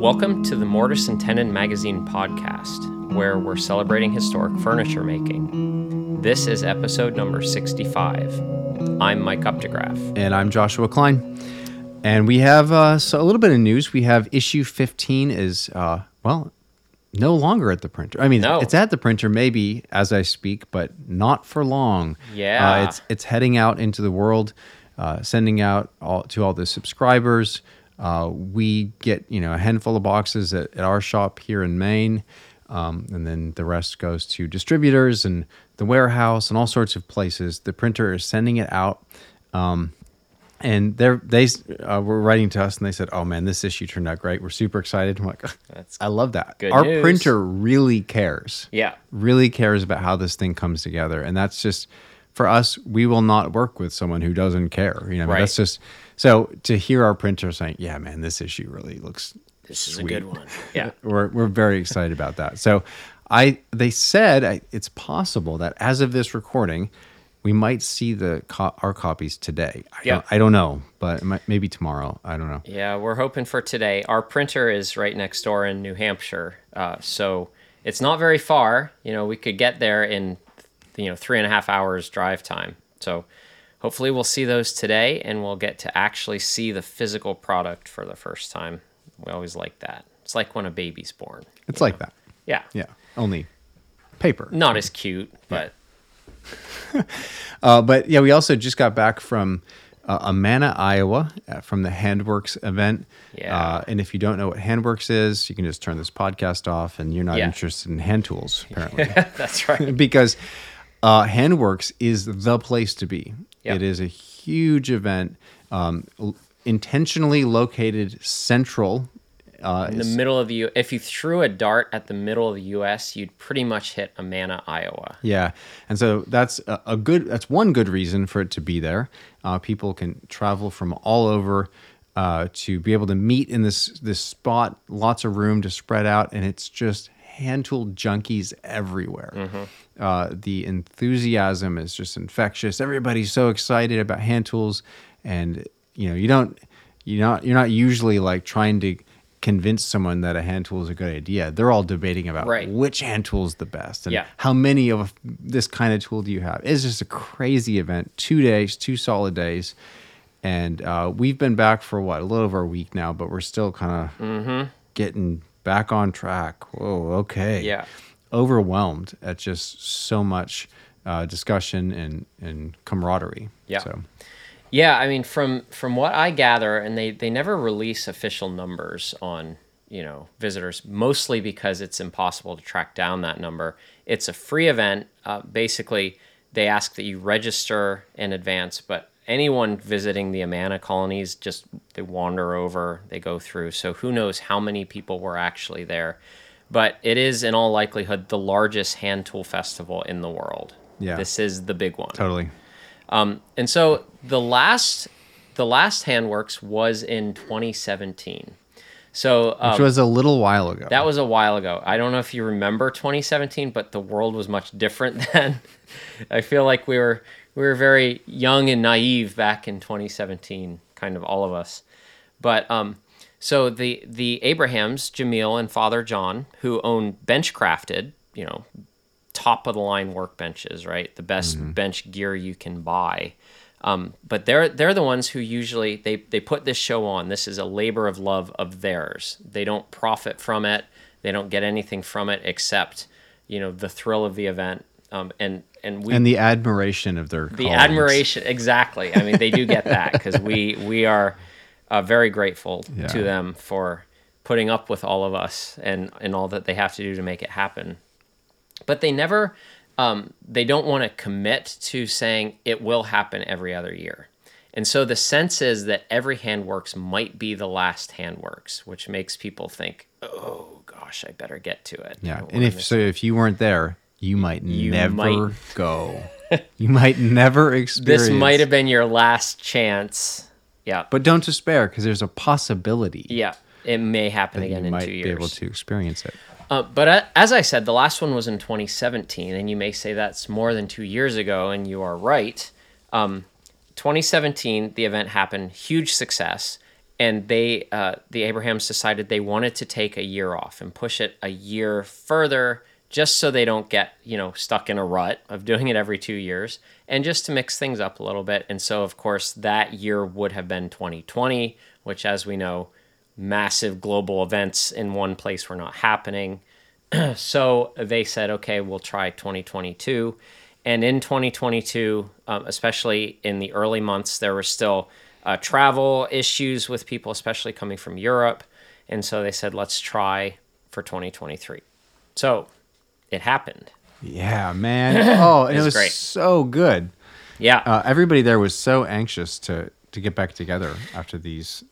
Welcome to the Mortise and Tenon Magazine podcast, where we're celebrating historic furniture making. This is episode number 65. I'm Mike Uptegraff. And I'm Joshua Klein. And we have a little bit of news. We have issue 15 is, no longer at the printer. I mean, It's at the printer maybe as I speak, but not for long. Yeah. It's heading out into the world, sending out to all the subscribers. We get, a handful of boxes at our shop here in Maine, and then the rest goes to distributors and the warehouse and all sorts of places. The printer is sending it out, and they were writing to us, and they said, "Oh man, this issue turned out great. We're super excited." I'm like, I love that. Our news. Printer really cares. Yeah, really cares about how this thing comes together, and that's just. For us, we will not work with someone who doesn't care. Right. That's just so to hear our printer saying, "Yeah, man, this issue really looks this sweet. Is a good one." Yeah, we're very excited about that. So, they said it's possible that as of this recording, we might see our copies today. I don't know, but maybe tomorrow. I don't know. Yeah, we're hoping for today. Our printer is right next door in New Hampshire, so it's not very far. We could get there in. 3.5 hours drive time. So hopefully we'll see those today and we'll get to actually see the physical product for the first time. We always like that. It's like when a baby's born. It's like that. Yeah. Yeah. Only paper. Not as cute, but. Yeah. We also just got back from Amana, Iowa, from the Handworks event. Yeah. And if you don't know what Handworks is, you can just turn this podcast off and you're not interested in hand tools, apparently. That's right. Because Handworks is the place to be. Yep. It is a huge event, intentionally located central. In the middle of the U.S. If you threw a dart at the middle of the U.S., you'd pretty much hit Amana, Iowa. Yeah, and so that's that's one good reason for it to be there. People can travel from all over to be able to meet in this spot. Lots of room to spread out, and it's just hand tool junkies everywhere. Mm-hmm. The enthusiasm is just infectious. Everybody's so excited about hand tools, and you're not usually like trying to convince someone that a hand tool is a good idea. They're all debating about which hand tool is the best and how many of this kind of tool do you have. It's just a crazy event. 2 days, 2 solid days, and we've been back for a little over a week now, but we're still kind of getting back on track. Whoa, okay, yeah, overwhelmed at just so much discussion and camaraderie. Yeah. So. Yeah, I mean, from what I gather, and they never release official numbers on, visitors, mostly because it's impossible to track down that number. It's a free event. Basically, they ask that you register in advance, but anyone visiting the Amana colonies, just they wander over, they go through. So who knows how many people were actually there. But it is, in all likelihood, the largest hand tool festival in the world. Yeah. This is the big one. Totally. And so the last Handworks was in 2017. So, which was a little while ago. That was a while ago. I don't know if you remember 2017, but the world was much different then. I feel like we were very young and naive back in 2017, kind of all of us. But, so the Abrahams, Jamil and Father John, who own Benchcrafted, top of the line workbenches, right? The best bench gear you can buy. But they're the ones who usually they put this show on. This is a labor of love of theirs. They don't profit from it. They don't get anything from it except, the thrill of the event. And the admiration of their colleagues. Admiration. Exactly. I mean, they do get that because we are very grateful to them for putting up with all of us and all that they have to do to make it happen. But they never, they don't want to commit to saying it will happen every other year. And so the sense is that every Handworks might be the last Handworks, which makes people think, oh gosh, I better get to it. Yeah. And if you weren't there, you might never go. You might never experience. This might have been your last chance. Yeah. But don't despair because there's a possibility. Yeah. It may happen again in 2 years. You might be able to experience it. But as I said, the last one was in 2017, and you may say that's more than 2 years ago, and you are right. 2017, the event happened, huge success, And they, the Abrahams decided they wanted to take a year off and push it a year further just so they don't get, you know, stuck in a rut of doing it every 2 years and just to mix things up a little bit. And so, of course, that year would have been 2020, which, as we know, massive global events in one place were not happening. So they said, okay, we'll try 2022. And in 2022, especially in the early months, there were still travel issues with people, especially coming from Europe. And so they said, let's try for 2023. So it happened. Yeah, man. Oh, and it was great. So good. Yeah. Everybody there was so anxious to get back together after this.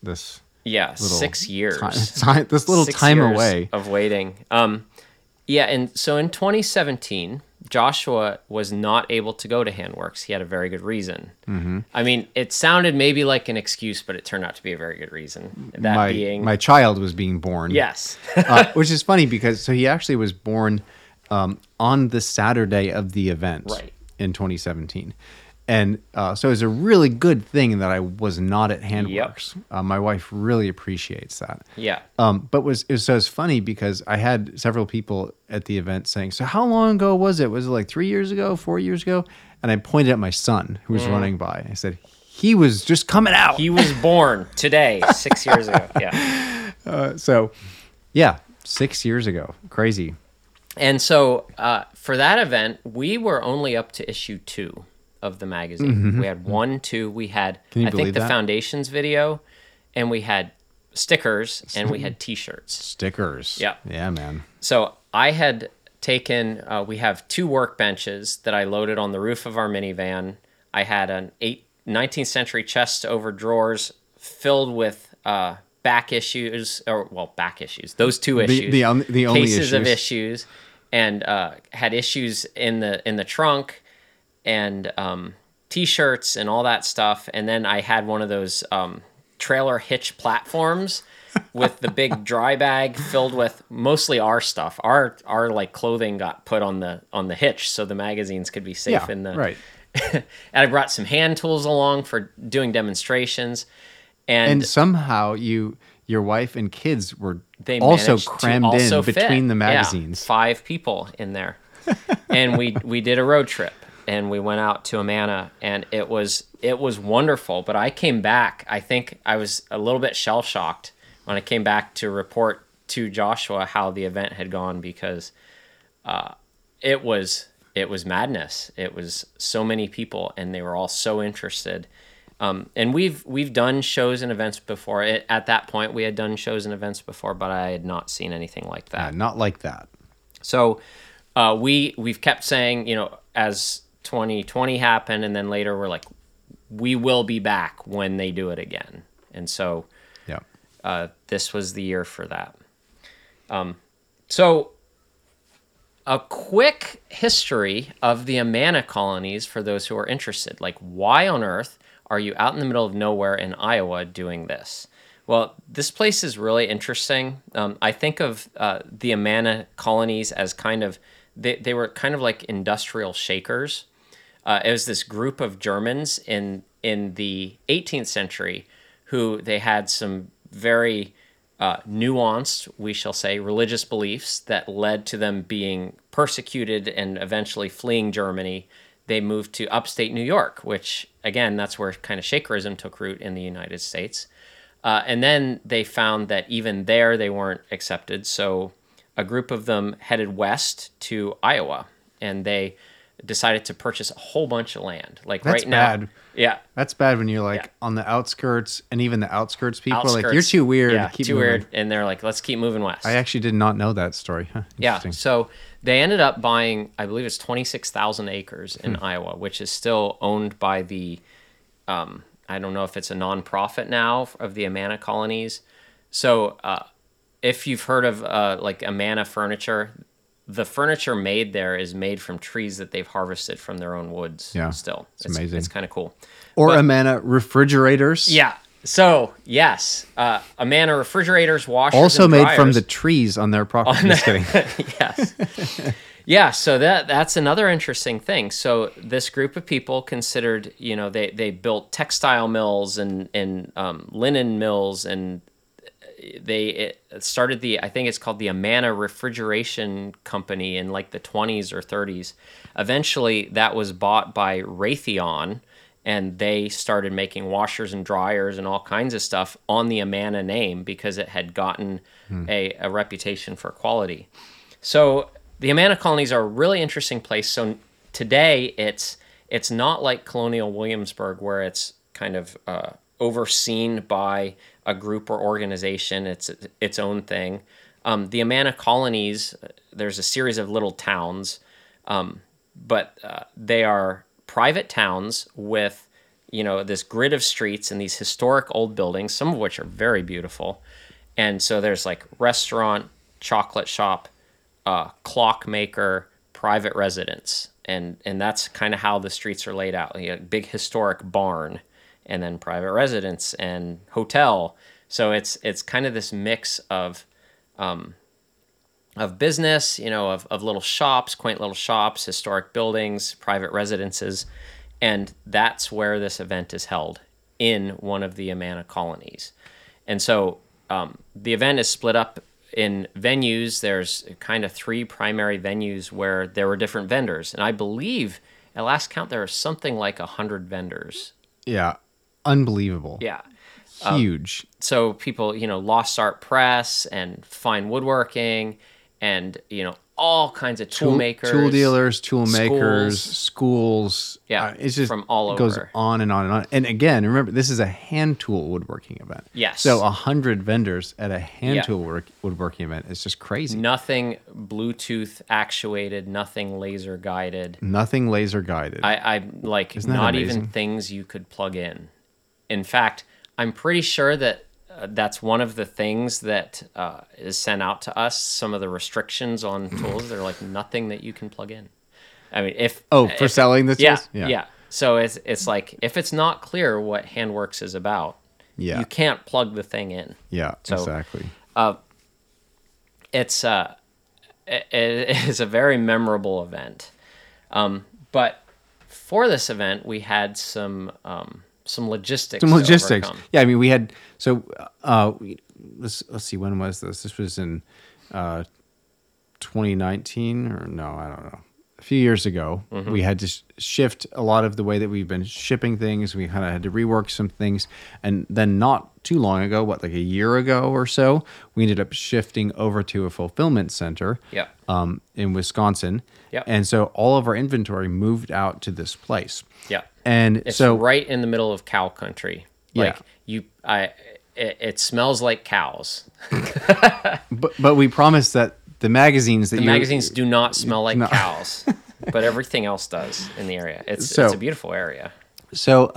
Yeah, 6 years. This little time away. Of waiting. Yeah, and so in 2017, Joshua was not able to go to Handworks. He had a very good reason. Mm-hmm. I mean, it sounded maybe like an excuse, but it turned out to be a very good reason. That my child was being born. Yes. Which is funny because he actually was born on the Saturday of the event in 2017. And so it was a really good thing that I was not at Handworks. Yep. My wife really appreciates that. Yeah. But it was funny because I had several people at the event saying, so how long ago was it? Was it like 3 years ago, 4 years ago? And I pointed at my son who was running by. I said, he was just coming out. He was born today, 6 years ago. Yeah. 6 years ago. Crazy. And so for that event, we were only up to issue 2. Of the magazine. Mm-hmm. We had 1, 2, we had, I think, the foundations video, and we had stickers, and we had t-shirts. Stickers. Yeah. Yeah, man. So I had taken, we have 2 workbenches that I loaded on the roof of our minivan. I had an 19th century chest over drawers filled with back issues. Those 2 issues. The only cases issues. Of issues, and had issues in the trunk, and t-shirts and all that stuff. And then I had one of those trailer hitch platforms with the big dry bag filled with mostly our stuff. Our like clothing got put on the hitch so the magazines could be safe in the right. And I brought some hand tools along for doing demonstrations. And somehow your wife and kids were also crammed in between the magazines. Yeah, 5 people in there. And we did a road trip. And we went out to Amana, and it was wonderful. But I came back. I think I was a little bit shell-shocked when I came back to report to Joshua how the event had gone, because it was madness. It was so many people, and they were all so interested. And we've done shows and events before. At that point, we had done shows and events before, but I had not seen anything like that. Yeah, not like that. So we've kept saying, you know, as 2020 happened, and then later we're like, we will be back when they do it again. And so this was the year for that. So a quick history of the Amana colonies for those who are interested. Like, why on earth are you out in the middle of nowhere in Iowa doing this? Well, this place is really interesting. I think of the Amana colonies as kind of, they were kind of like industrial shakers. It was this group of Germans in the 18th century who they had some very nuanced, we shall say, religious beliefs that led to them being persecuted and eventually fleeing Germany. They moved to upstate New York, which, again, that's where kind of shakerism took root in the United States. And then they found that even there they weren't accepted, so a group of them headed west to Iowa, and they decided to purchase a whole bunch of land. Like, that's right now, bad. Yeah, that's bad when you're like on the outskirts, and even the outskirts people are like, "You're too weird." Yeah, keep too moving. Weird, and they're like, "Let's keep moving west." I actually did not know that story. Huh, yeah, so they ended up buying, I believe it's 26,000 acres in Iowa, which is still owned by the, I don't know if it's a nonprofit now of the Amana colonies. So, if you've heard of like Amana furniture, the furniture made there is made from trees that they've harvested from their own woods. Yeah, still. It's amazing. It's kind of cool. Or Amana refrigerators. Yeah. So, yes. Amana refrigerators, washers, and dryers. Also made from the trees on their property. Just kidding. Yes. Yeah, so that's another interesting thing. So this group of people considered, you know, they built textile mills and linen mills, and they started I think it's called the Amana Refrigeration Company in like the 20s or 30s. Eventually, that was bought by Raytheon, and they started making washers and dryers and all kinds of stuff on the Amana name because it had gotten a reputation for quality. So the Amana colonies are a really interesting place. So today it's not like Colonial Williamsburg, where it's kind of overseen by a group or organization. It's its own thing. The Amana colonies, there's a series of little towns, but they are private towns with, you know, this grid of streets and these historic old buildings, some of which are very beautiful. And so there's like restaurant, chocolate shop, clockmaker, private residence. And that's kind of how the streets are laid out. You know, big historic barn, and then private residence and hotel. So it's kind of this mix of business, you know, of little shops, quaint little shops, historic buildings, private residences. And that's where this event is held, in one of the Amana colonies. And so the event is split up in venues. There's kind of three primary venues where there were different vendors. And I believe at last count, there are something like 100 vendors. Yeah. Unbelievable. Yeah. Huge. So people, you know, Lost Art Press and Fine Woodworking, and, you know, all kinds of tool makers, tool dealers, tool makers, schools. Yeah, it's just from all over. Goes on and on and on. And again, remember, this is a hand tool woodworking event. Yes. So 100 vendors at a hand tool woodworking event is just crazy. Nothing Bluetooth actuated. Nothing laser guided. I like, isn't that not amazing? Even things you could plug in. In fact, I'm pretty sure that that's one of the things that is sent out to us. Some of the restrictions on tools, they're like, nothing that you can plug in. I mean, for selling the tools? Yeah. So it's like, if it's not clear what Handworks is about, you can't plug the thing in. Yeah, so, exactly. It is a very memorable event. But for this event, we had some logistics. Yeah, I mean, we had, so let's see, when was this? This was in 2019 or no, I don't know. A few years ago, we had to shift a lot of the way that we've been shipping things. We kind of had to rework some things. And then not too long ago, like a year ago or so, we ended up shifting over to a fulfillment center in Wisconsin. Yeah. And so all of our inventory moved out to this place. Yeah. And it's right in the middle of cow country. Like it smells like cows. but we promised that the magazines do not smell like cows, but everything else does in the area. It's a beautiful area. So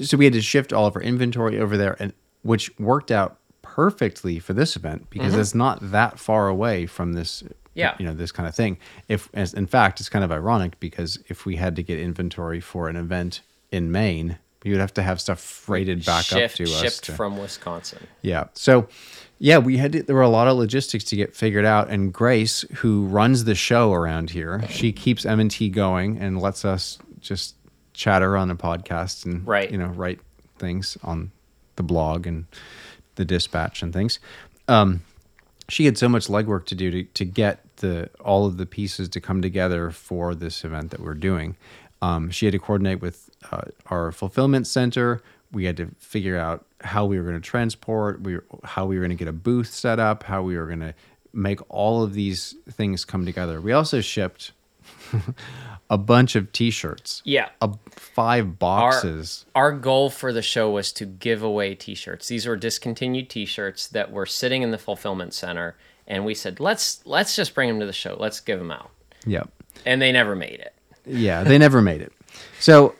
so we had to shift all of our inventory over there, and which worked out perfectly for this event because it's not that far away from this. Yeah, you know, this kind of thing. In fact, it's kind of ironic because if we had to get inventory for an event in Maine, we would have to have stuff freighted back up to us. Shipped from Wisconsin. Yeah. So, yeah, there were a lot of logistics to get figured out. And Grace, who runs the show around here, she keeps M&T going and lets us just chatter on a podcast and you know, write things on the blog and the dispatch and things. She had so much legwork to do to get all of the pieces to come together for this event that we're doing. She had to coordinate with our fulfillment center. We had to figure out how we were going to transport, how we were going to get a booth set up, how we were going to make all of these things come together. We also shipped a bunch of T-shirts. Yeah. 5 boxes. Our goal for the show was to give away T-shirts. These were discontinued T-shirts that were sitting in the fulfillment center, and we said, let's just bring them to the show. Let's give them out. Yeah. And they never made it. Yeah, they never made it. So,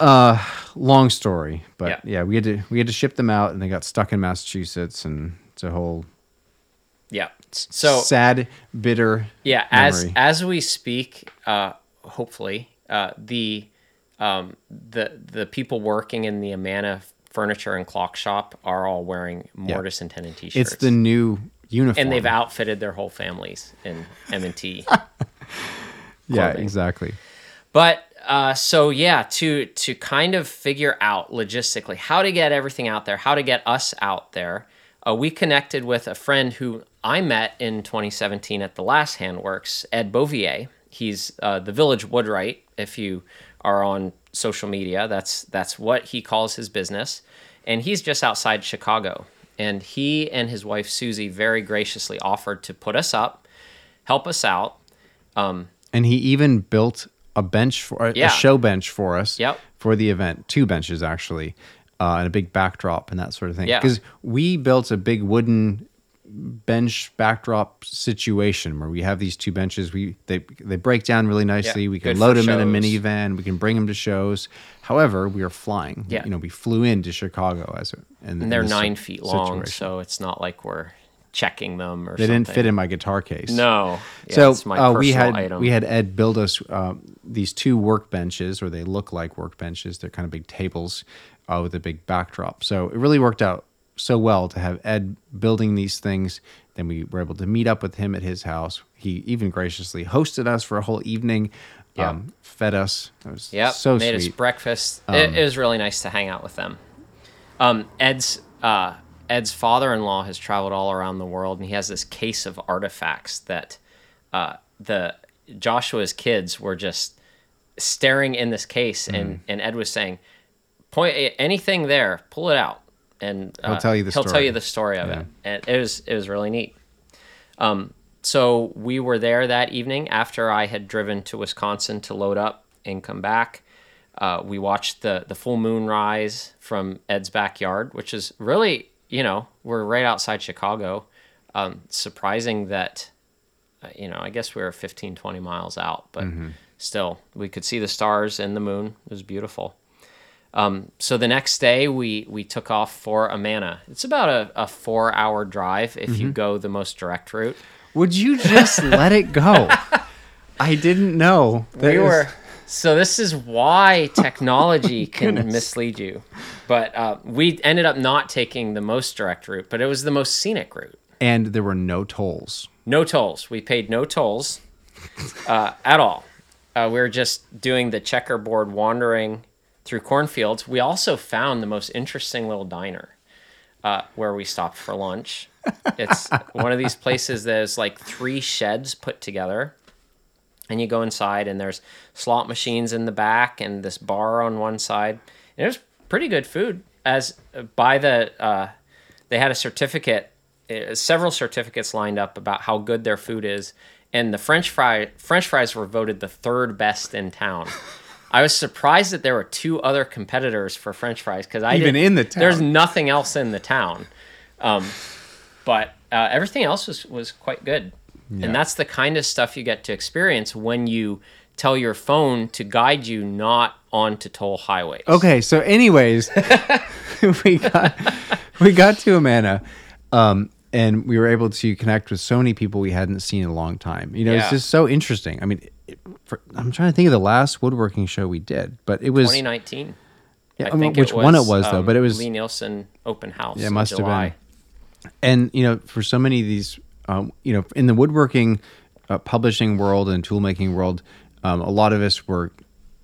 long story, but we had to ship them out, and they got stuck in Massachusetts, and it's a whole sad, bitter memory. As we speak, hopefully, the people working in the Amana furniture and clock shop are all wearing Mortise and Tenon T-shirts. It's the new uniform. And they've outfitted their whole families in M&T. Yeah, exactly. But so yeah, to kind of figure out logistically how to get everything out there, how to get us out there, we connected with a friend who I met in 2017 at the last Handworks, Ed Bouvier. He's the Village Woodwright. If you are on social media, that's what he calls his business, and he's just outside Chicago. And he and his wife Susie very graciously offered to put us up, help us out. And he even built a bench for a show bench for us for the event. 2 benches actually, and a big backdrop and that sort of thing. Because we built a big wooden bench backdrop situation where we have these 2 benches. They break down really nicely. We can load them in a minivan. We can bring them to shows. However, we are flying. You know, we flew into Chicago and they're 9 feet long, so it's not like we're checking them or something. They didn't fit in my guitar case. No. Yeah, so it's my personal item. We had Ed build us these 2 workbenches, or they look like workbenches. They're kind of big tables with a big backdrop. So it really worked out so well to have Ed building these things. Then we were able to meet up with him at his house. He even graciously hosted us for a whole evening, fed us. That was so sweet. Made us breakfast. It was really nice to hang out with them. Ed's father-in-law has traveled all around the world, and he has this case of artifacts that the Joshua's kids were just staring in this case, and Ed was saying, "Point anything there, pull it out, and he'll tell you the story of it." And it was really neat. So we were there that evening after I had driven to Wisconsin to load up and come back. We watched the full moon rise from Ed's backyard, which is really, you know, we're right outside Chicago. Surprising that, you know, I guess we were 15, 20 miles out, but still we could see the stars and the moon. It was beautiful. So the next day we took off for Amana. It's about a 4-hour drive if you go the most direct route. Would you just let it go? I didn't know. So this is why technology can mislead you. But we ended up not taking the most direct route, but it was the most scenic route. And there were no tolls. No tolls. We paid no tolls at all. We were just doing the checkerboard wandering through cornfields. We also found the most interesting little diner where we stopped for lunch. It's one of these places that is like 3 sheds put together. And you go inside, and there's slot machines in the back and this bar on one side. And it was pretty good food. They had a certificate, several certificates lined up about how good their food is. And the French fries were voted the 3rd best in town. I was surprised that there were 2 other competitors for French fries, because in the town, there's nothing else in the town. But everything else was quite good. Yeah. And that's the kind of stuff you get to experience when you tell your phone to guide you not onto toll highways. Okay, so anyways, we got to Amana, and we were able to connect with so many people we hadn't seen in a long time. You know, it's just so interesting. I mean, I'm trying to think of the last woodworking show we did, but it was 2019. Yeah, I think which one it was though, but it was Lee Nielsen open house. Yeah, it must have been. And you know, for so many of these. You know, in the woodworking, publishing world and toolmaking world, a lot of us were,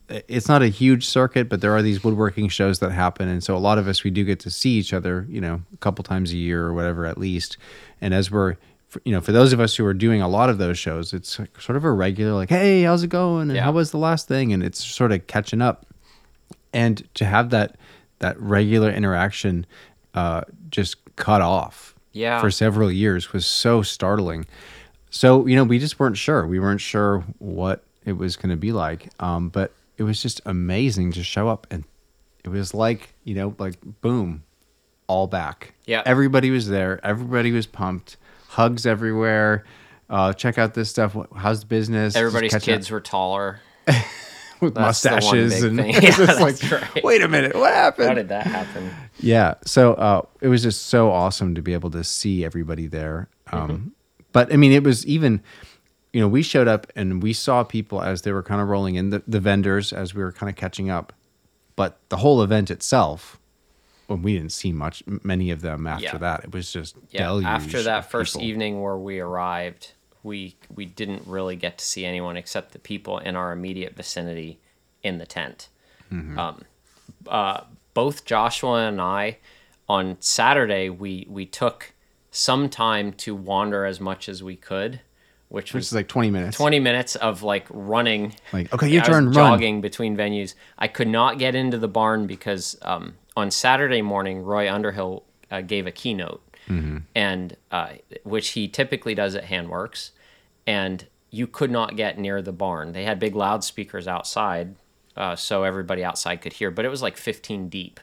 it's not a huge circuit, but there are these woodworking shows that happen. And so a lot of us, we do get to see each other, you know, a couple times a year or whatever, at least. And as we're, you know, for those of us who are doing a lot of those shows, it's sort of a regular, like, hey, how's it going? And how was the last thing? And it's sort of catching up. And to have that regular interaction just cut off. Yeah. For several years was so startling. So, you know, we just weren't sure. We weren't sure what it was going to be like. But it was just amazing to show up, and it was like, you know, like boom, all back. Yeah. Everybody was there. Everybody was pumped. Hugs everywhere. Check out this stuff. How's the business? Everybody's kids were taller. With that's mustaches and yeah, it's like, right. Wait a minute, what happened? How did that happen? Yeah, so it was just so awesome to be able to see everybody there. But I mean, it was even, you know, we showed up and we saw people as they were kind of rolling in, the vendors as we were kind of catching up. But the whole event itself when we didn't see many of them after that. It was just deluge. After that first evening where we arrived, we didn't really get to see anyone except the people in our immediate vicinity in the tent. Mm-hmm. Both Joshua and I, on Saturday, we took some time to wander as much as we could, which is like 20 minutes. 20 minutes of like running. Like, okay, your turn, jogging between venues. I could not get into the barn because on Saturday morning, Roy Underhill gave a keynote, mm-hmm. and which he typically does at Handworks, and you could not get near the barn. They had big loudspeakers outside, so everybody outside could hear, but it was like 15 deep.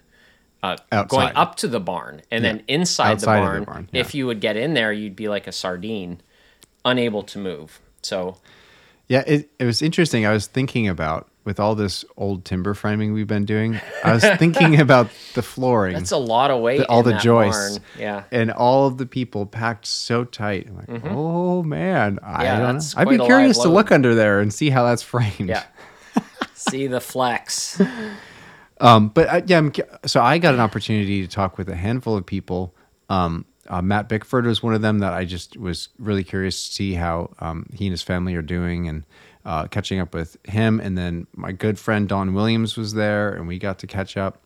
Going up to the barn, and then inside the barn. If you would get in there, you'd be like a sardine, unable to move. So it was interesting. I was thinking about, with all this old timber framing we've been doing, I was thinking about the flooring. That's a lot of weight. All the joists. Barn. Yeah. And all of the people packed so tight. I'm like, mm-hmm. oh man, I don't know. I'd be curious to look under there and see how that's framed. Yeah. See the flex. So I got an opportunity to talk with a handful of people. Matt Bickford was one of them that I just was really curious to see how he and his family are doing, and catching up with him. And then my good friend Don Williams was there, and we got to catch up.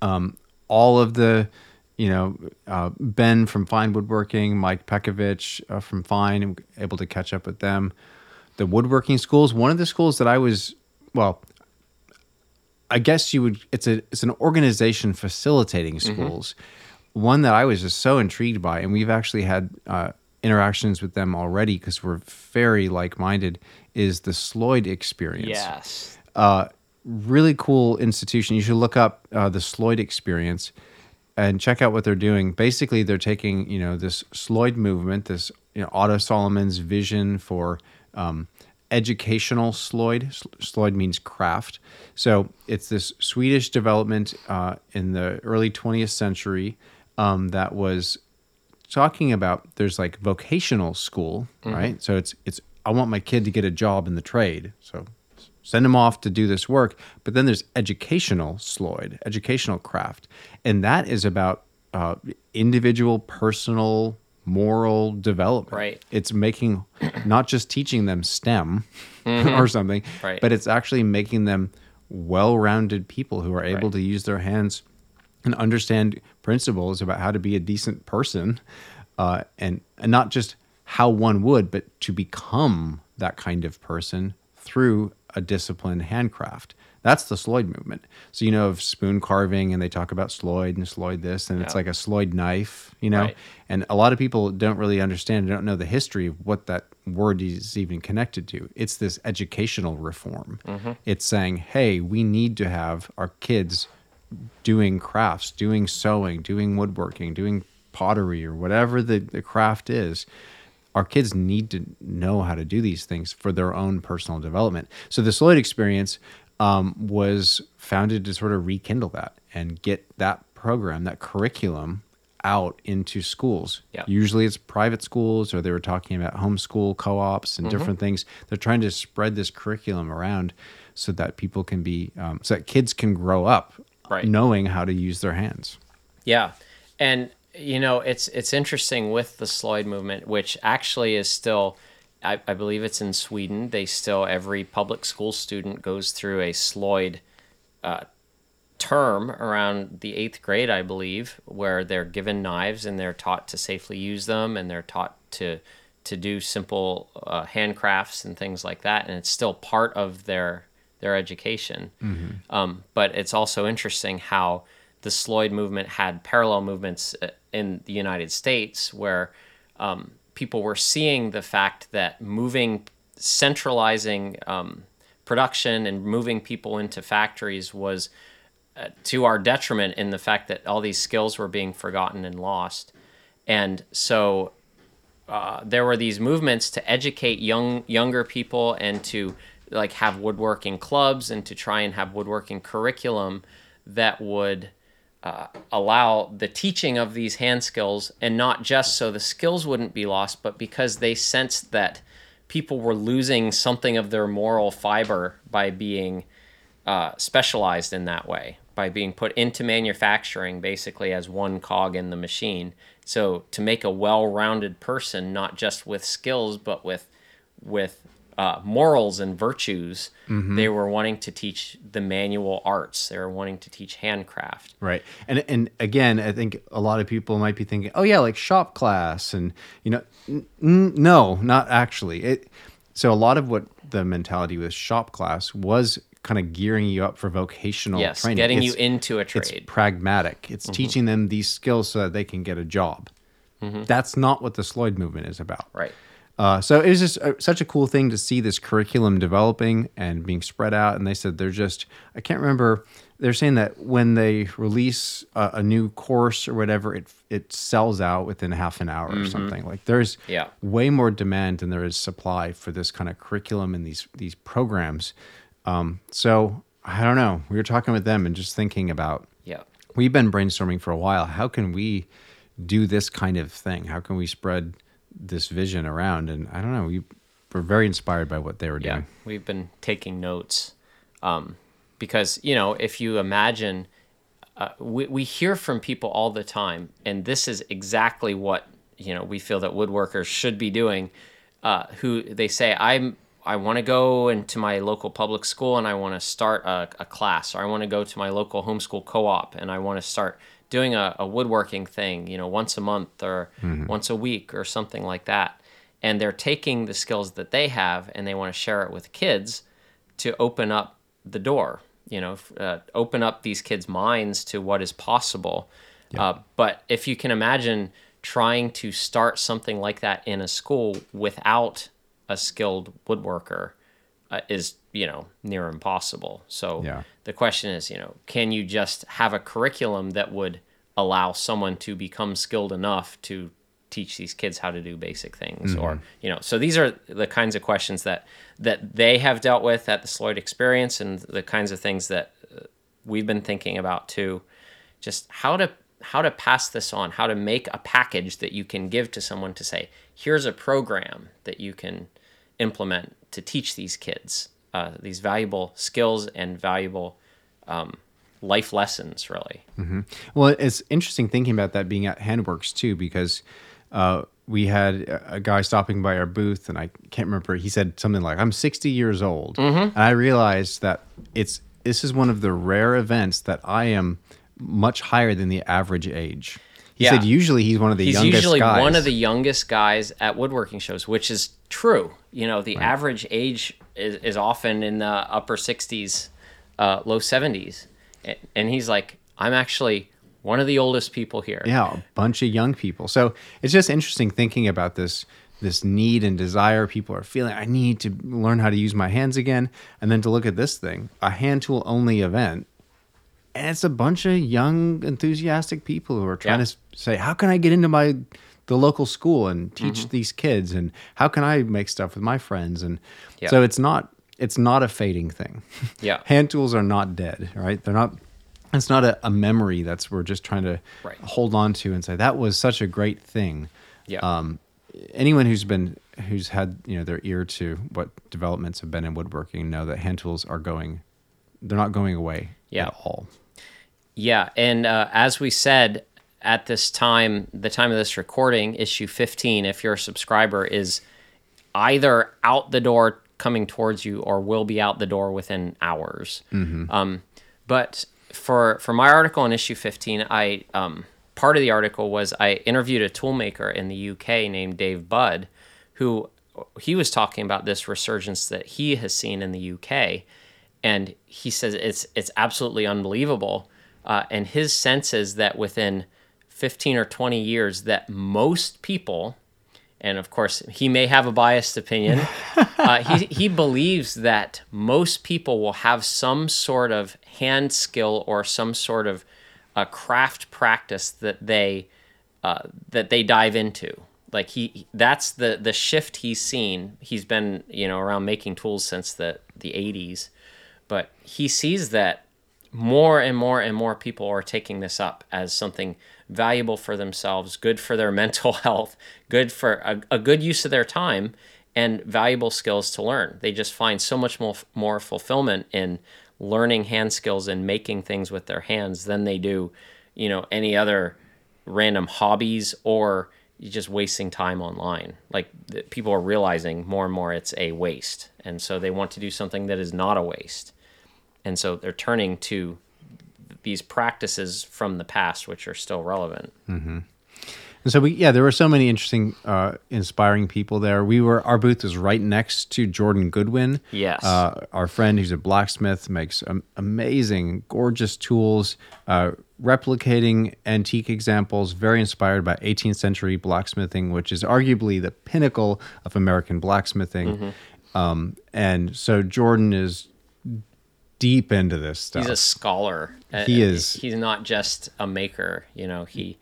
All of the, Ben from Fine Woodworking, Mike Pekovich from Fine, able to catch up with them. The woodworking schools, one of the schools that I was, I guess you would, it's an organization facilitating schools. Mm-hmm. One that I was just so intrigued by, and we've actually had interactions with them already because we're very like-minded, is the Sloyd Experience. Yes. Really cool institution. You should look up the Sloyd Experience and check out what they're doing. Basically, they're taking, this Sloyd movement, this, Otto Solomon's vision for educational Sloyd. Sloyd means craft. So it's this Swedish development in the early 20th century that was talking about, there's like vocational school, mm-hmm. right? So it's I want my kid to get a job in the trade, so send them off to do this work. But then there's educational Sloyd, educational craft, and that is about individual, personal, moral development. Right. It's making, not just teaching them STEM mm-hmm. or something, right. but it's actually making them well-rounded people who are able right. to use their hands and understand principles about how to be a decent person, and not just how one would, but to become that kind of person through a disciplined handcraft. That's the Sloyd movement. So of spoon carving, and they talk about Sloyd and Sloyd this, and it's like a Sloyd knife, Right. And a lot of people don't really understand, don't know the history of what that word is even connected to. It's this educational reform. Mm-hmm. It's saying, hey, we need to have our kids doing crafts, doing sewing, doing woodworking, doing pottery, or whatever the craft is. Our kids need to know how to do these things for their own personal development. So the Sloyd Experience was founded to sort of rekindle that and get that program, that curriculum, out into schools. Yep. Usually it's private schools, or they were talking about homeschool co-ops and mm-hmm. different things. They're trying to spread this curriculum around so that people can be, so that kids can grow up right. knowing how to use their hands. Yeah. And, it's interesting with the Sloyd movement, which actually is still, I believe it's in Sweden. They still, every public school student goes through a Sloyd term around the 8th grade, I believe, where they're given knives and they're taught to safely use them, and they're taught to do simple handcrafts and things like that. And it's still part of their education. Mm-hmm. But it's also interesting how the Sloyd movement had parallel movements in the United States where people were seeing the fact that centralizing production and moving people into factories was to our detriment, in the fact that all these skills were being forgotten and lost. And so there were these movements to educate younger people, and to like have woodworking clubs, and to try and have woodworking curriculum that would allow the teaching of these hand skills, and not just so the skills wouldn't be lost, but because they sensed that people were losing something of their moral fiber by being specialized in that way. by being put into manufacturing basically as one cog in the machine. So to make a well-rounded person, not just with skills, but with morals and virtues, mm-hmm. They were wanting to teach the manual arts. They were wanting to teach handcraft. Right. And again, I think a lot of people might be thinking, oh yeah, like shop class and, you know, no, not actually. So a lot of what the mentality with shop class was kind of gearing you up for vocational training. Yes, getting you into a trade. It's pragmatic. It's mm-hmm. teaching them these skills so that they can get a job. Mm-hmm. That's not what the Sloyd movement is about. Right. So it was just such a cool thing to see this curriculum developing and being spread out. And they said they're just, I can't remember, they're saying that when they release a new course or whatever, it sells out within half an hour mm-hmm. or something. Like there's way more demand than there is supply for this kind of curriculum and these programs. So I don't know, we were talking with them and just thinking about, we've been brainstorming for a while. How can we do this kind of thing? How can we spread this vision around? And I don't know, we were very inspired by what they were doing. We've been taking notes because, you know, if you imagine, we hear from people all the time, and this is exactly what, you know, we feel that woodworkers should be doing, who they say, I want to go into my local public school and I want to start a class, or I want to go to my local homeschool co-op and I want to start doing a woodworking thing, you know, once a month or mm-hmm. once a week or something like that. And they're taking the skills that they have and they want to share it with kids to open up the door, you know, open up these kids' minds to what is possible. Yeah. But if you can imagine trying to start something like that in a school without a skilled woodworker is, you know, near impossible. So the question is, you know, can you just have a curriculum that would allow someone to become skilled enough to teach these kids how to do basic things? Mm-hmm. Or, you know, so these are the kinds of questions that they have dealt with at the Sloyd Experience, and the kinds of things that we've been thinking about too, just how to pass this on, how to make a package that you can give to someone to say, here's a program that you can implement to teach these kids these valuable skills and valuable life lessons, really. Mm-hmm. Well, it's interesting thinking about that being at Handworks too, because we had a guy stopping by our booth, and I can't remember, he said something like, I'm 60 years old. Mm-hmm. And I realized that this is one of the rare events that I am much higher than the average age. He said usually he's one of the youngest guys. He's usually one of the youngest guys at woodworking shows, which is true. You know, the average age is often in the upper 60s, low 70s. And he's like, I'm actually one of the oldest people here. Yeah, a bunch of young people. So it's just interesting thinking about this need and desire people are feeling. I need to learn how to use my hands again. And then to look at this thing, a hand tool only event. And it's a bunch of young, enthusiastic people who are trying to say, how can I get into the local school and teach mm-hmm. these kids? And how can I make stuff with my friends? And so it's not a fading thing. Yeah. Hand tools are not dead, right? They're not, it's not a memory we're just trying to hold on to and say, that was such a great thing. Yeah. Anyone who's had, you know, their ear to what developments have been in woodworking know that hand tools are they're not going away at all. Yeah, and as we said, at this time, the time of this recording, issue 15, if you're a subscriber, is either out the door coming towards you or will be out the door within hours. Mm-hmm. But for my article in issue 15, I part of the article was I interviewed a toolmaker in the UK named Dave Budd, who he was talking about this resurgence that he has seen in the UK. And he says it's absolutely unbelievable. And his sense is that within 15 or 20 years that most people, and of course he may have a biased opinion, he believes that most people will have some sort of hand skill or some sort of craft practice that they dive into. Like that's the shift he's seen. He's been, you know, around making tools since the 80s. But he sees that more and more and more people are taking this up as something valuable for themselves, good for their mental health, good for a good use of their time, and valuable skills to learn. They just find so much more fulfillment in learning hand skills and making things with their hands than they do, you know, any other random hobbies or just wasting time online. Like, people are realizing more and more it's a waste. And so they want to do something that is not a waste. And so they're turning to these practices from the past, which are still relevant. Mm-hmm. And so there were so many interesting, inspiring people there. Our booth was right next to Jordan Goodwin. Yes. Our friend who's a blacksmith, makes amazing, gorgeous tools, replicating antique examples, very inspired by 18th century blacksmithing, which is arguably the pinnacle of American blacksmithing. Mm-hmm. And so Jordan is deep into this stuff. He's a scholar. He is. He's not just a maker, you know, He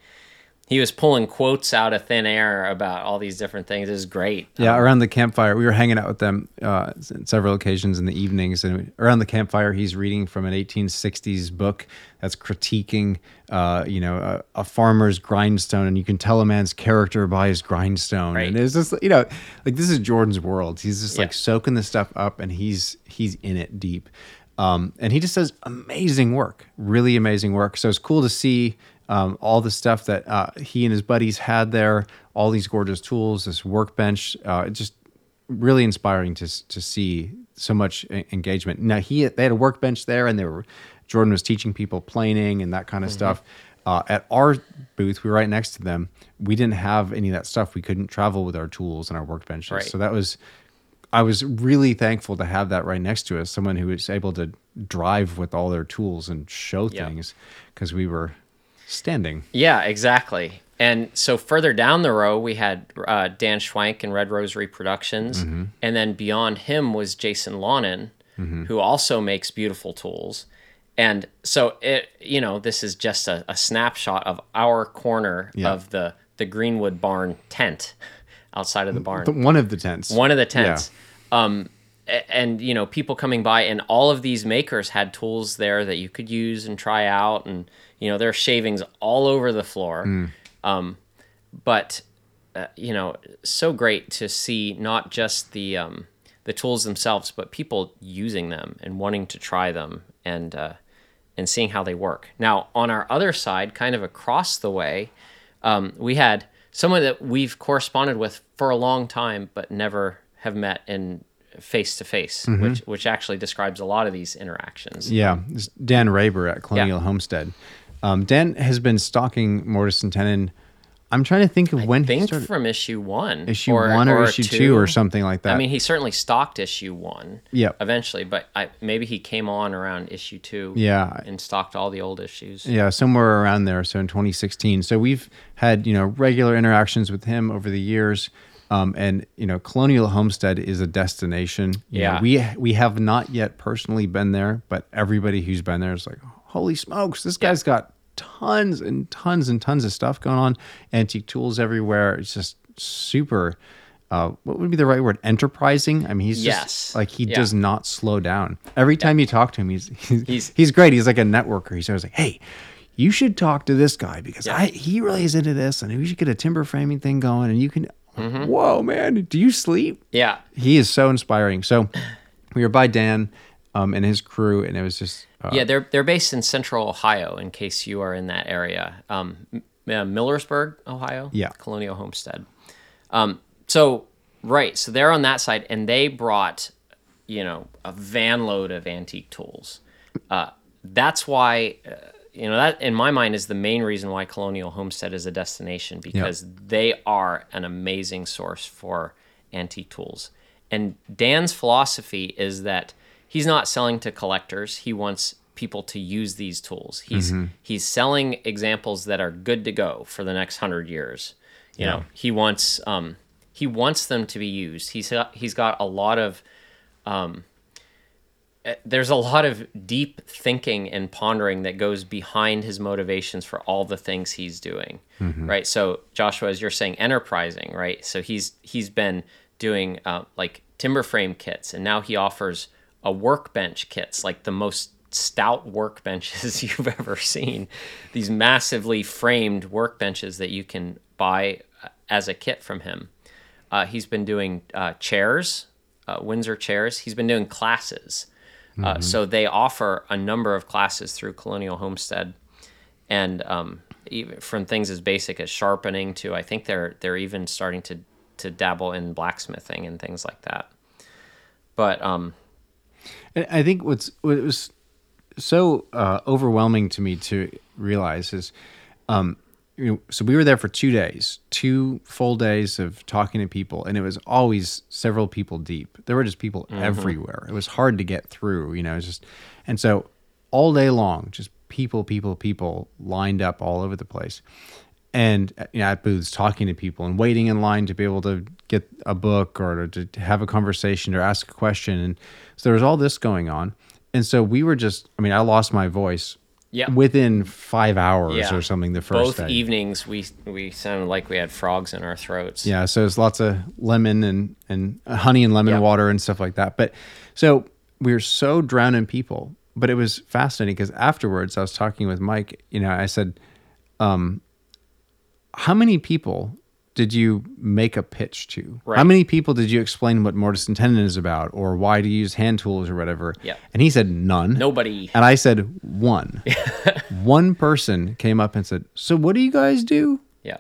was pulling quotes out of thin air about all these different things. It was great. Yeah, around the campfire, we were hanging out with them on several occasions in the evenings, and around the campfire, he's reading from an 1860s book that's critiquing, a farmer's grindstone, and you can tell a man's character by his grindstone. Right. And it's just, like, this is Jordan's world. He's just like soaking this stuff up, and he's in it deep, and he just does amazing work, really amazing work. So it's cool to see. All the stuff that he and his buddies had there, all these gorgeous tools, this workbench, just really inspiring to see so much engagement. Now, they had a workbench there, and Jordan was teaching people planing and that kind of mm-hmm. stuff. At our booth, we were right next to them. We didn't have any of that stuff. We couldn't travel with our tools and our workbenches. Right. So I was really thankful to have that right next to us, someone who was able to drive with all their tools and show things, because we were standing. Yeah, exactly. And so further down the row, we had Dan Schwenk and Red Rose Reproductions. Mm-hmm. And then beyond him was Jason Lonan, mm-hmm. who also makes beautiful tools. And so, this is just a snapshot of our corner of the Greenwood Barn tent outside of the barn. One of the tents. Yeah. And, people coming by, and all of these makers had tools there that you could use and try out, and there are shavings all over the floor. Mm. But so great to see not just the tools themselves, but people using them and wanting to try them and seeing how they work. Now, on our other side, kind of across the way, we had someone that we've corresponded with for a long time, but never have met in face-to-face, mm-hmm. which actually describes a lot of these interactions. Yeah, it's Dan Raber at Colonial Homestead. Dan has been stalking Mortise and Tenon. I'm trying to think of when he started. From issue 1. Issue 1 or issue 2 or something like that. I mean, he certainly stalked issue 1 eventually, but maybe he came on around issue 2 and stalked all the old issues. Yeah, somewhere around there, so in 2016. So we've had, regular interactions with him over the years. Colonial Homestead is a destination. We have not yet personally been there, but everybody who's been there is like, holy smokes, this guy's got tons and tons and tons of stuff going on. Antique tools everywhere. It's just super, what would be the right word? Enterprising. I mean, he's just like, he does not slow down. Every time you talk to him, he's great. He's like a networker. He's always like, hey, you should talk to this guy because he really is into this, and we should get a timber framing thing going, and you can... Mm-hmm. Whoa, man, do you sleep? Yeah. He is so inspiring. So we were by Dan and his crew, and it was just... they're based in Central Ohio, in case you are in that area. Millersburg, Ohio? Yeah. Colonial Homestead. So they're on that side, and they brought, a van load of antique tools. That's why... that in my mind is the main reason why Colonial Homestead is a destination, because they are an amazing source for antique tools. And Dan's philosophy is that he's not selling to collectors. He wants people to use these tools. He's selling examples that are good to go for the next 100 years. You know, he wants them to be used. He's got a lot of, there's a lot of deep thinking and pondering that goes behind his motivations for all the things he's doing, mm-hmm. right? So Joshua, as you're saying, enterprising, right? So he's been doing like timber frame kits, and now he offers a workbench kits, like the most stout workbenches you've ever seen. These massively framed workbenches that you can buy as a kit from him. He's been doing chairs, Windsor chairs. He's been doing classes. Mm-hmm. So they offer a number of classes through Colonial Homestead, and even from things as basic as sharpening to I think they're even starting to dabble in blacksmithing and things like that. But and I think what was so overwhelming to me to realize is, so we were there for 2 days, 2 full days of talking to people, and it was always several people deep. There were just people mm-hmm. everywhere. It was hard to get through, and so all day long, just people lined up all over the place. And at booths, talking to people and waiting in line to be able to get a book or to have a conversation or ask a question. And so there was all this going on. And so we were just, I lost my voice within 5 hours or something the first day. Both evenings we sounded like we had frogs in our throats. Yeah, so there's lots of lemon and honey and lemon water and stuff like that. But so we were so drowned in people. But it was fascinating because afterwards I was talking with Mike, I said, how many people did you make a pitch to? Right. How many people did you explain what mortise and tenon is about or why to use hand tools or whatever? Yeah. And he said, none. Nobody. And I said, one. One person came up and said, so what do you guys do? Yeah.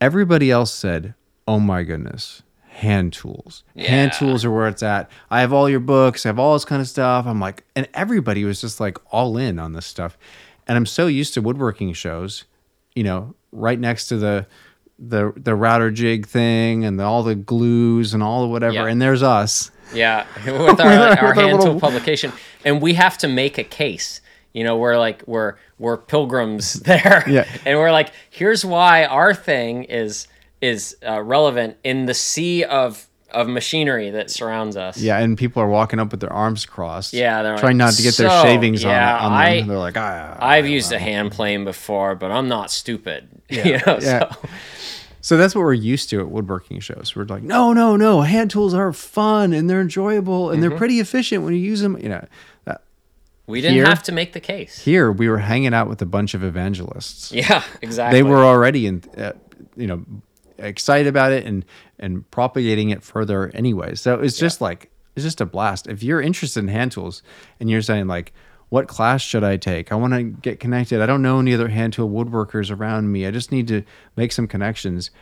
Everybody else said, oh my goodness, hand tools. Yeah. Hand tools are where it's at. I have all your books. I have all this kind of stuff. I'm like, and everybody was just like all in on this stuff. And I'm so used to woodworking shows, right next to the router jig thing and all the glues and all the whatever. Yeah. And there's us. Yeah. With our hand tool publication. And we have to make a case, we're pilgrims there. Yeah. And we're like, here's why our thing is relevant in the sea of machinery that surrounds us. Yeah. And people are walking up with their arms crossed. Yeah. They're trying not to get their shavings on them. They're like, I've used a hand plane before, but I'm not stupid. Yeah. So that's what we're used to at woodworking shows. We're like, no. Hand tools are fun and they're enjoyable and mm-hmm. they're pretty efficient when you use them. We didn't have to make the case. Here we were hanging out with a bunch of evangelists. Yeah, exactly. They were already in, excited about it and propagating it further anyway. So it's just it's just a blast. If you're interested in hand tools and you're saying like, what class should I take? I want to get connected. I don't know any other hand tool woodworkers around me. I just need to make some connections.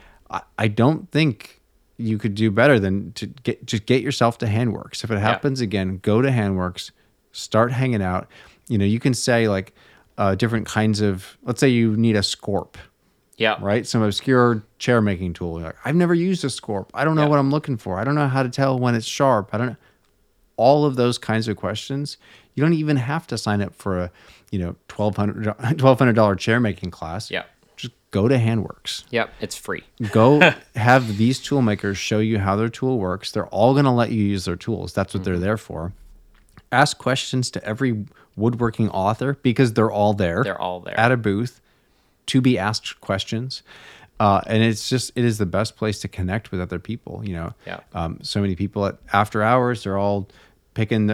I don't think you could do better than to get yourself to Handworks. If it happens again, go to Handworks, start hanging out. You can say like different kinds of, let's say you need a scorp. Yeah. Right? Some obscure chair making tool. You're like, I've never used a scorp. I don't know what I'm looking for. I don't know how to tell when it's sharp. I don't know. All of those kinds of questions. You don't even have to sign up for a, $1,200 chair making class. Yeah. Just go to Handworks. Yep. It's free. Go have these tool makers show you how their tool works. They're all going to let you use their tools. That's what they're there for. Ask questions to every woodworking author because they're all there. They're all there. At a booth to be asked questions. And it is the best place to connect with other people, Yeah. So many people at after hours, they're all picking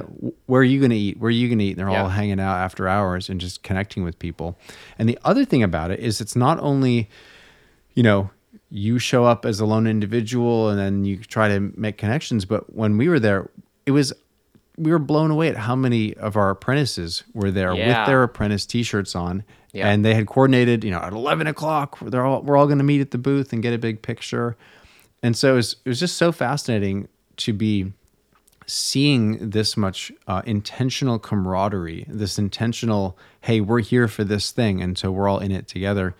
where are you going to eat? Where are you going to eat? And they're all hanging out after hours and just connecting with people. And the other thing about it is it's not only, you show up as a lone individual and then you try to make connections. But when we were there, we were blown away at how many of our apprentices were there with their apprentice t-shirts on. Yeah. And they had coordinated, at 11 o'clock, we're all going to meet at the booth and get a big picture. And so it was just so fascinating to be seeing this much intentional camaraderie, this intentional, hey, we're here for this thing. And so we're all in it together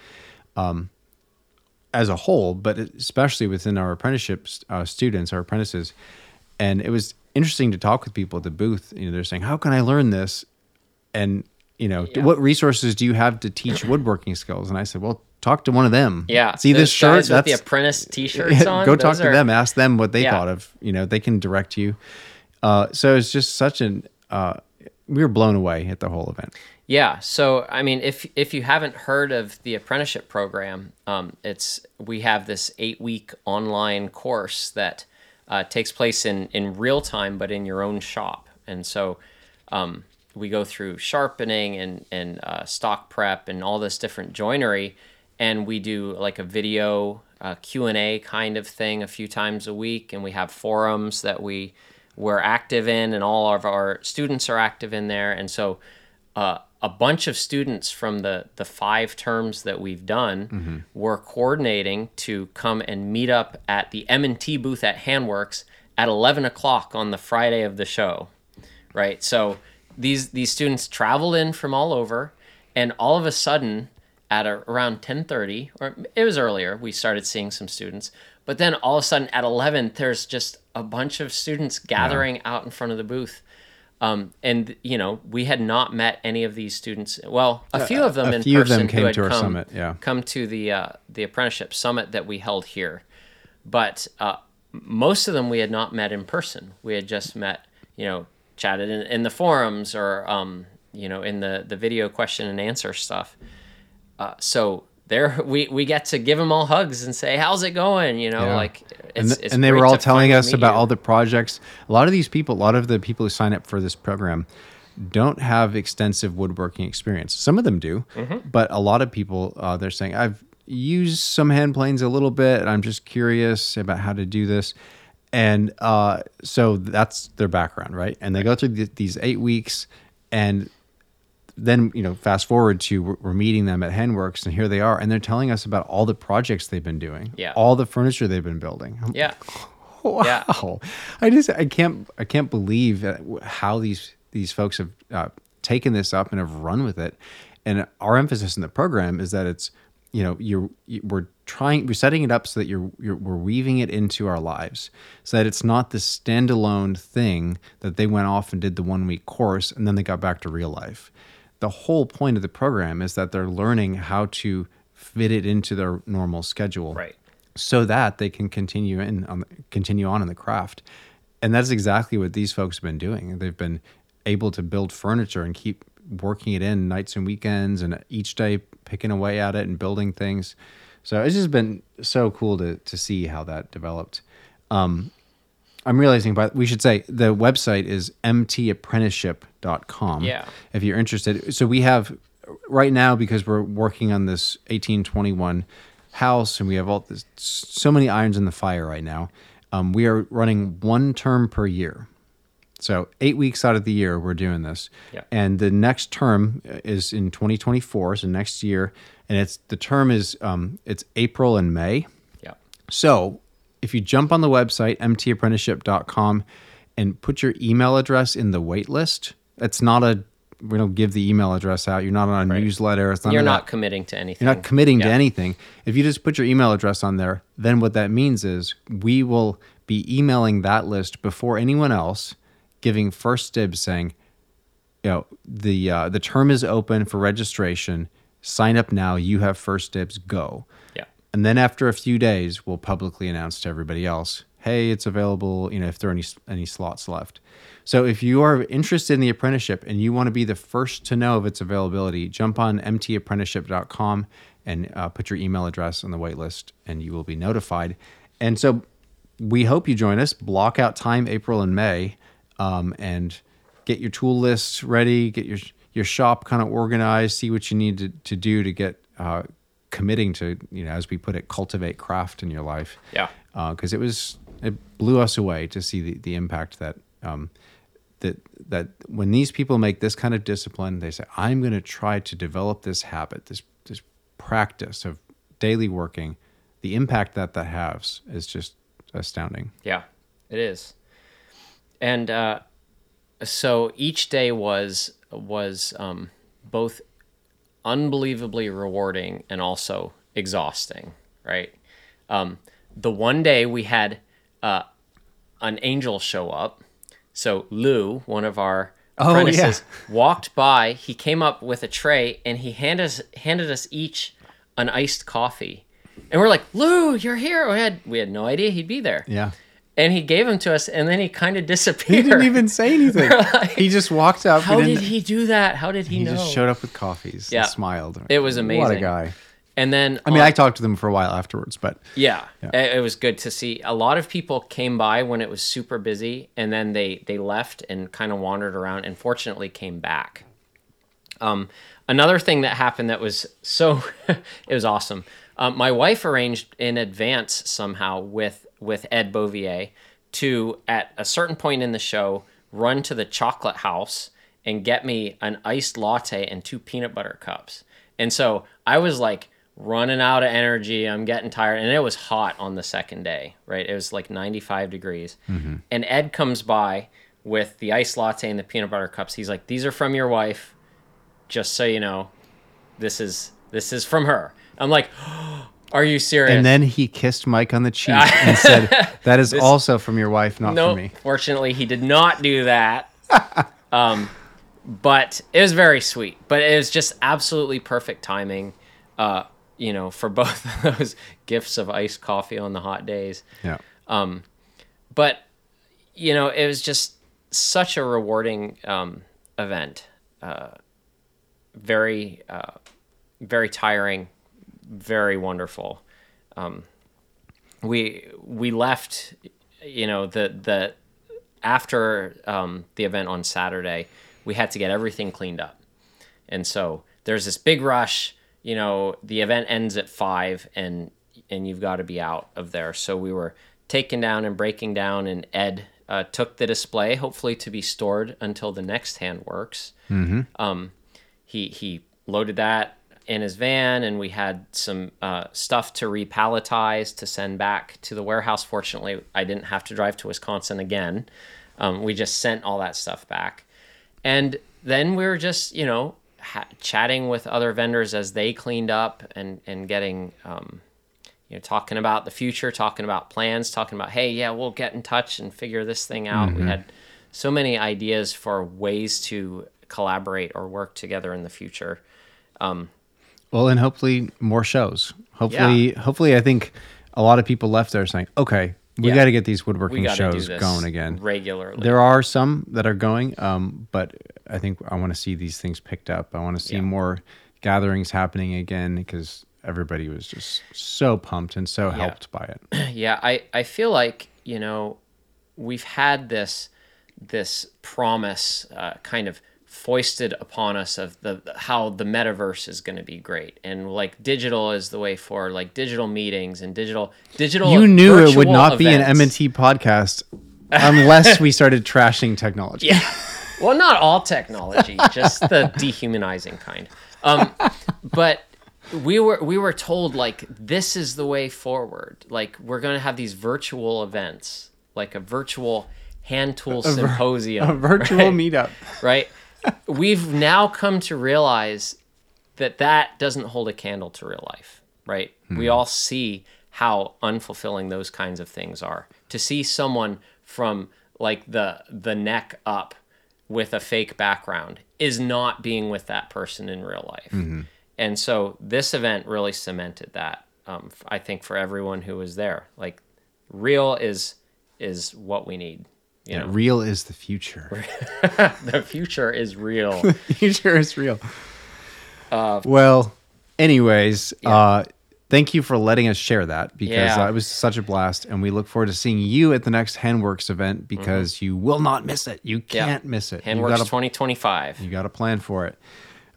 as a whole, but especially within our apprenticeship students, our apprentices. And it was interesting to talk with people at the booth. They're saying, how can I learn this? And what resources do you have to teach woodworking skills? And I said, well, talk to one of them. Yeah. See this shirt? That's the apprentice t-shirts on. Go talk to them. Ask them what they thought of. They can direct you. So it's just such we were blown away at the whole event. Yeah. So, if you haven't heard of the apprenticeship program, we have this 8-week online course that takes place in real time, but in your own shop. And so, we go through sharpening and stock prep and all this different joinery, and we do like a video Q&A kind of thing a few times a week, and we have forums that we we're active in, and all of our students are active in there. And so a bunch of students from the 5 terms that we've done mm-hmm. were coordinating to come and meet up at the M&T booth at Handworks at 11 o'clock on the Friday of the show, right? So these students traveled in from all over, and all of a sudden at around 10:30, or it was earlier, we started seeing some students, but then all of a sudden at 11, there's just a bunch of students gathering yeah. out in front of the booth. And you know, we had not met any of these students. Well, a few of them in person who had come to the apprenticeship summit that we held here, but most of them we had not met in person. We had just met, you know, chatted in the forums or you know, in the video question and answer stuff. So there we get to give them all hugs and say, how's it going? You know, yeah. like it's and they were all telling us about all the projects. A lot of the people who sign up for this program don't have extensive woodworking experience. Some of them do, mm-hmm. but a lot of people, they're saying, I've used some hand planes a little bit, and I'm just curious about how to do this. And so that's their background, right? And they go through these 8 weeks, and then, you know, fast forward to we're meeting them at Handworks, and here they are, and they're telling us about all the projects they've been doing, yeah. all the furniture they've been building. Yeah, wow! Yeah. I can't believe how these folks have taken this up and have run with it. And our emphasis in the program is that it's, you know, we're setting it up so that we're weaving it into our lives, so that it's not this standalone thing that they went off and did the 1 week course and then they got back to real life. The whole point of the program is that they're learning how to fit it into their normal schedule, right? So that they can continue on in the craft. And that's exactly what these folks have been doing. They've been able to build furniture and keep working it in nights and weekends, and each day picking away at it and building things. So it's just been so cool to see how that developed. I'm realizing, but we should say the website is mtapprenticeship.com. Yeah. If you're interested. So we have right now, because we're working on this 1821 house, and we have so many irons in the fire right now. We are running 1 term per year. So 8 weeks out of the year, we're doing this. Yeah. And the next term is in 2024, so next year. And the term is April and May. Yeah. So if you jump on the website, mtapprenticeship.com, and put your email address in the wait list, we don't give the email address out. You're not on a right. newsletter. It's not committing to anything. You're not committing yeah. to anything. If you just put your email address on there, then what that means is we will be emailing that list before anyone else, giving first dibs, saying, you know, the term is open for registration. Sign up now. You have first dibs. Go. Yeah. And then after a few days, we'll publicly announce to everybody else, hey, it's available, you know, if there are any slots left. So if you are interested in the apprenticeship and you want to be the first to know of its availability, jump on mtapprenticeship.com and put your email address on the waitlist, and you will be notified. And so we hope you join us. Block out time, April and May. And get your tool lists ready, get your shop kind of organized, see what you need to do to get committing to, you know, as we put it, cultivate craft in your life. Yeah. Because it blew us away to see the impact that that when these people make this kind of discipline, they say, I'm going to try to develop this habit, this practice of daily working. The impact that has is just astounding. Yeah, it is. And so each day was both unbelievably rewarding and also exhausting, right? The one day we had an angel show up. So Lou, one of our apprentices, walked by. He came up with a tray, and he handed us each an iced coffee. And we're like, Lou, you're here. We had no idea he'd be there. Yeah. And he gave them to us, and then he kind of disappeared. He didn't even say anything. Like, he just walked up. How did he do that? How did he know? He just showed up with coffees and smiled. It was amazing. What a guy. And then... I talked to them for a while afterwards, but... Yeah, it was good to see. A lot of people came by when it was super busy, and then they left and kind of wandered around, and fortunately came back. Another thing that happened that was so... it was awesome. My wife arranged in advance somehow with Ed Bouvier to, at a certain point in the show, run to the chocolate house and get me an iced latte and 2 peanut butter cups. And so I was like running out of energy. I'm getting tired. And it was hot on the second day, right? It was like 95 degrees. Mm-hmm. And Ed comes by with the iced latte and the peanut butter cups. He's like, these are from your wife. Just so you know, this is from her. I'm like, oh, are you serious? And then he kissed Mike on the cheek and said, that is also from your wife, not from me. Fortunately, he did not do that. But it was very sweet. But it was just absolutely perfect timing, for both of those gifts of iced coffee on the hot days. Yeah. But it was just such a rewarding event. Very, very tiring. Very wonderful. We left, the after the event on Saturday, we had to get everything cleaned up. And so there's this big rush, the event ends at 5 and you've got to be out of there. So we were taking down and breaking down, and Ed took the display, hopefully to be stored until the next Handworks. Mm-hmm. He loaded that in his van, and we had some stuff to repalletize to send back to the warehouse. Fortunately, I didn't have to drive to Wisconsin again. We just sent all that stuff back. And then we were just, chatting with other vendors as they cleaned up and getting, talking about the future, talking about plans, talking about, hey, yeah, we'll get in touch and figure this thing out. Mm-hmm. We had so many ideas for ways to collaborate or work together in the future. Well, and hopefully more shows. Hopefully, I think a lot of people left there saying, okay, we got to get these woodworking shows going again. Regularly. There are some that are going, but I think I want to see these things picked up. I want to see more gatherings happening again, because everybody was just so pumped and so helped by it. Yeah, I feel like, we've had this promise kind of foisted upon us of how the metaverse is going to be great, and like digital is the way forward, like digital meetings and digital you knew it would not events. Be an M&T podcast unless we started trashing technology. Well, not all technology, just the dehumanizing kind. But we were told, like, this is the way forward, like we're going to have these virtual events, like a virtual hand tool symposium, a virtual meetup, right? We've now come to realize that doesn't hold a candle to real life, right? Mm-hmm. We all see how unfulfilling those kinds of things are. To see someone from like the neck up with a fake background is not being with that person in real life. Mm-hmm. And so this event really cemented that, I think, for everyone who was there. Like, real is what we need. Real is the future. The future is real. The future is real. Well, anyways, thank you for letting us share that, because it was such a blast, and we look forward to seeing you at the next Handworks event, because you will not miss it. You can't miss it. Handworks 2025. You got to plan for it.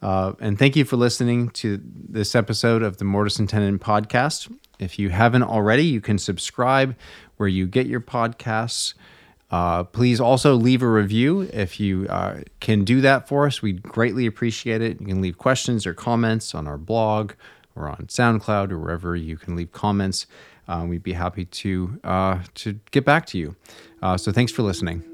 And thank you for listening to this episode of the Mortise and Tenon podcast. If you haven't already, you can subscribe where you get your podcasts. Please also leave a review if you can do that for us. We'd greatly appreciate it. You can leave questions or comments on our blog or on SoundCloud or wherever you can leave comments. We'd be happy to get back to you. So thanks for listening.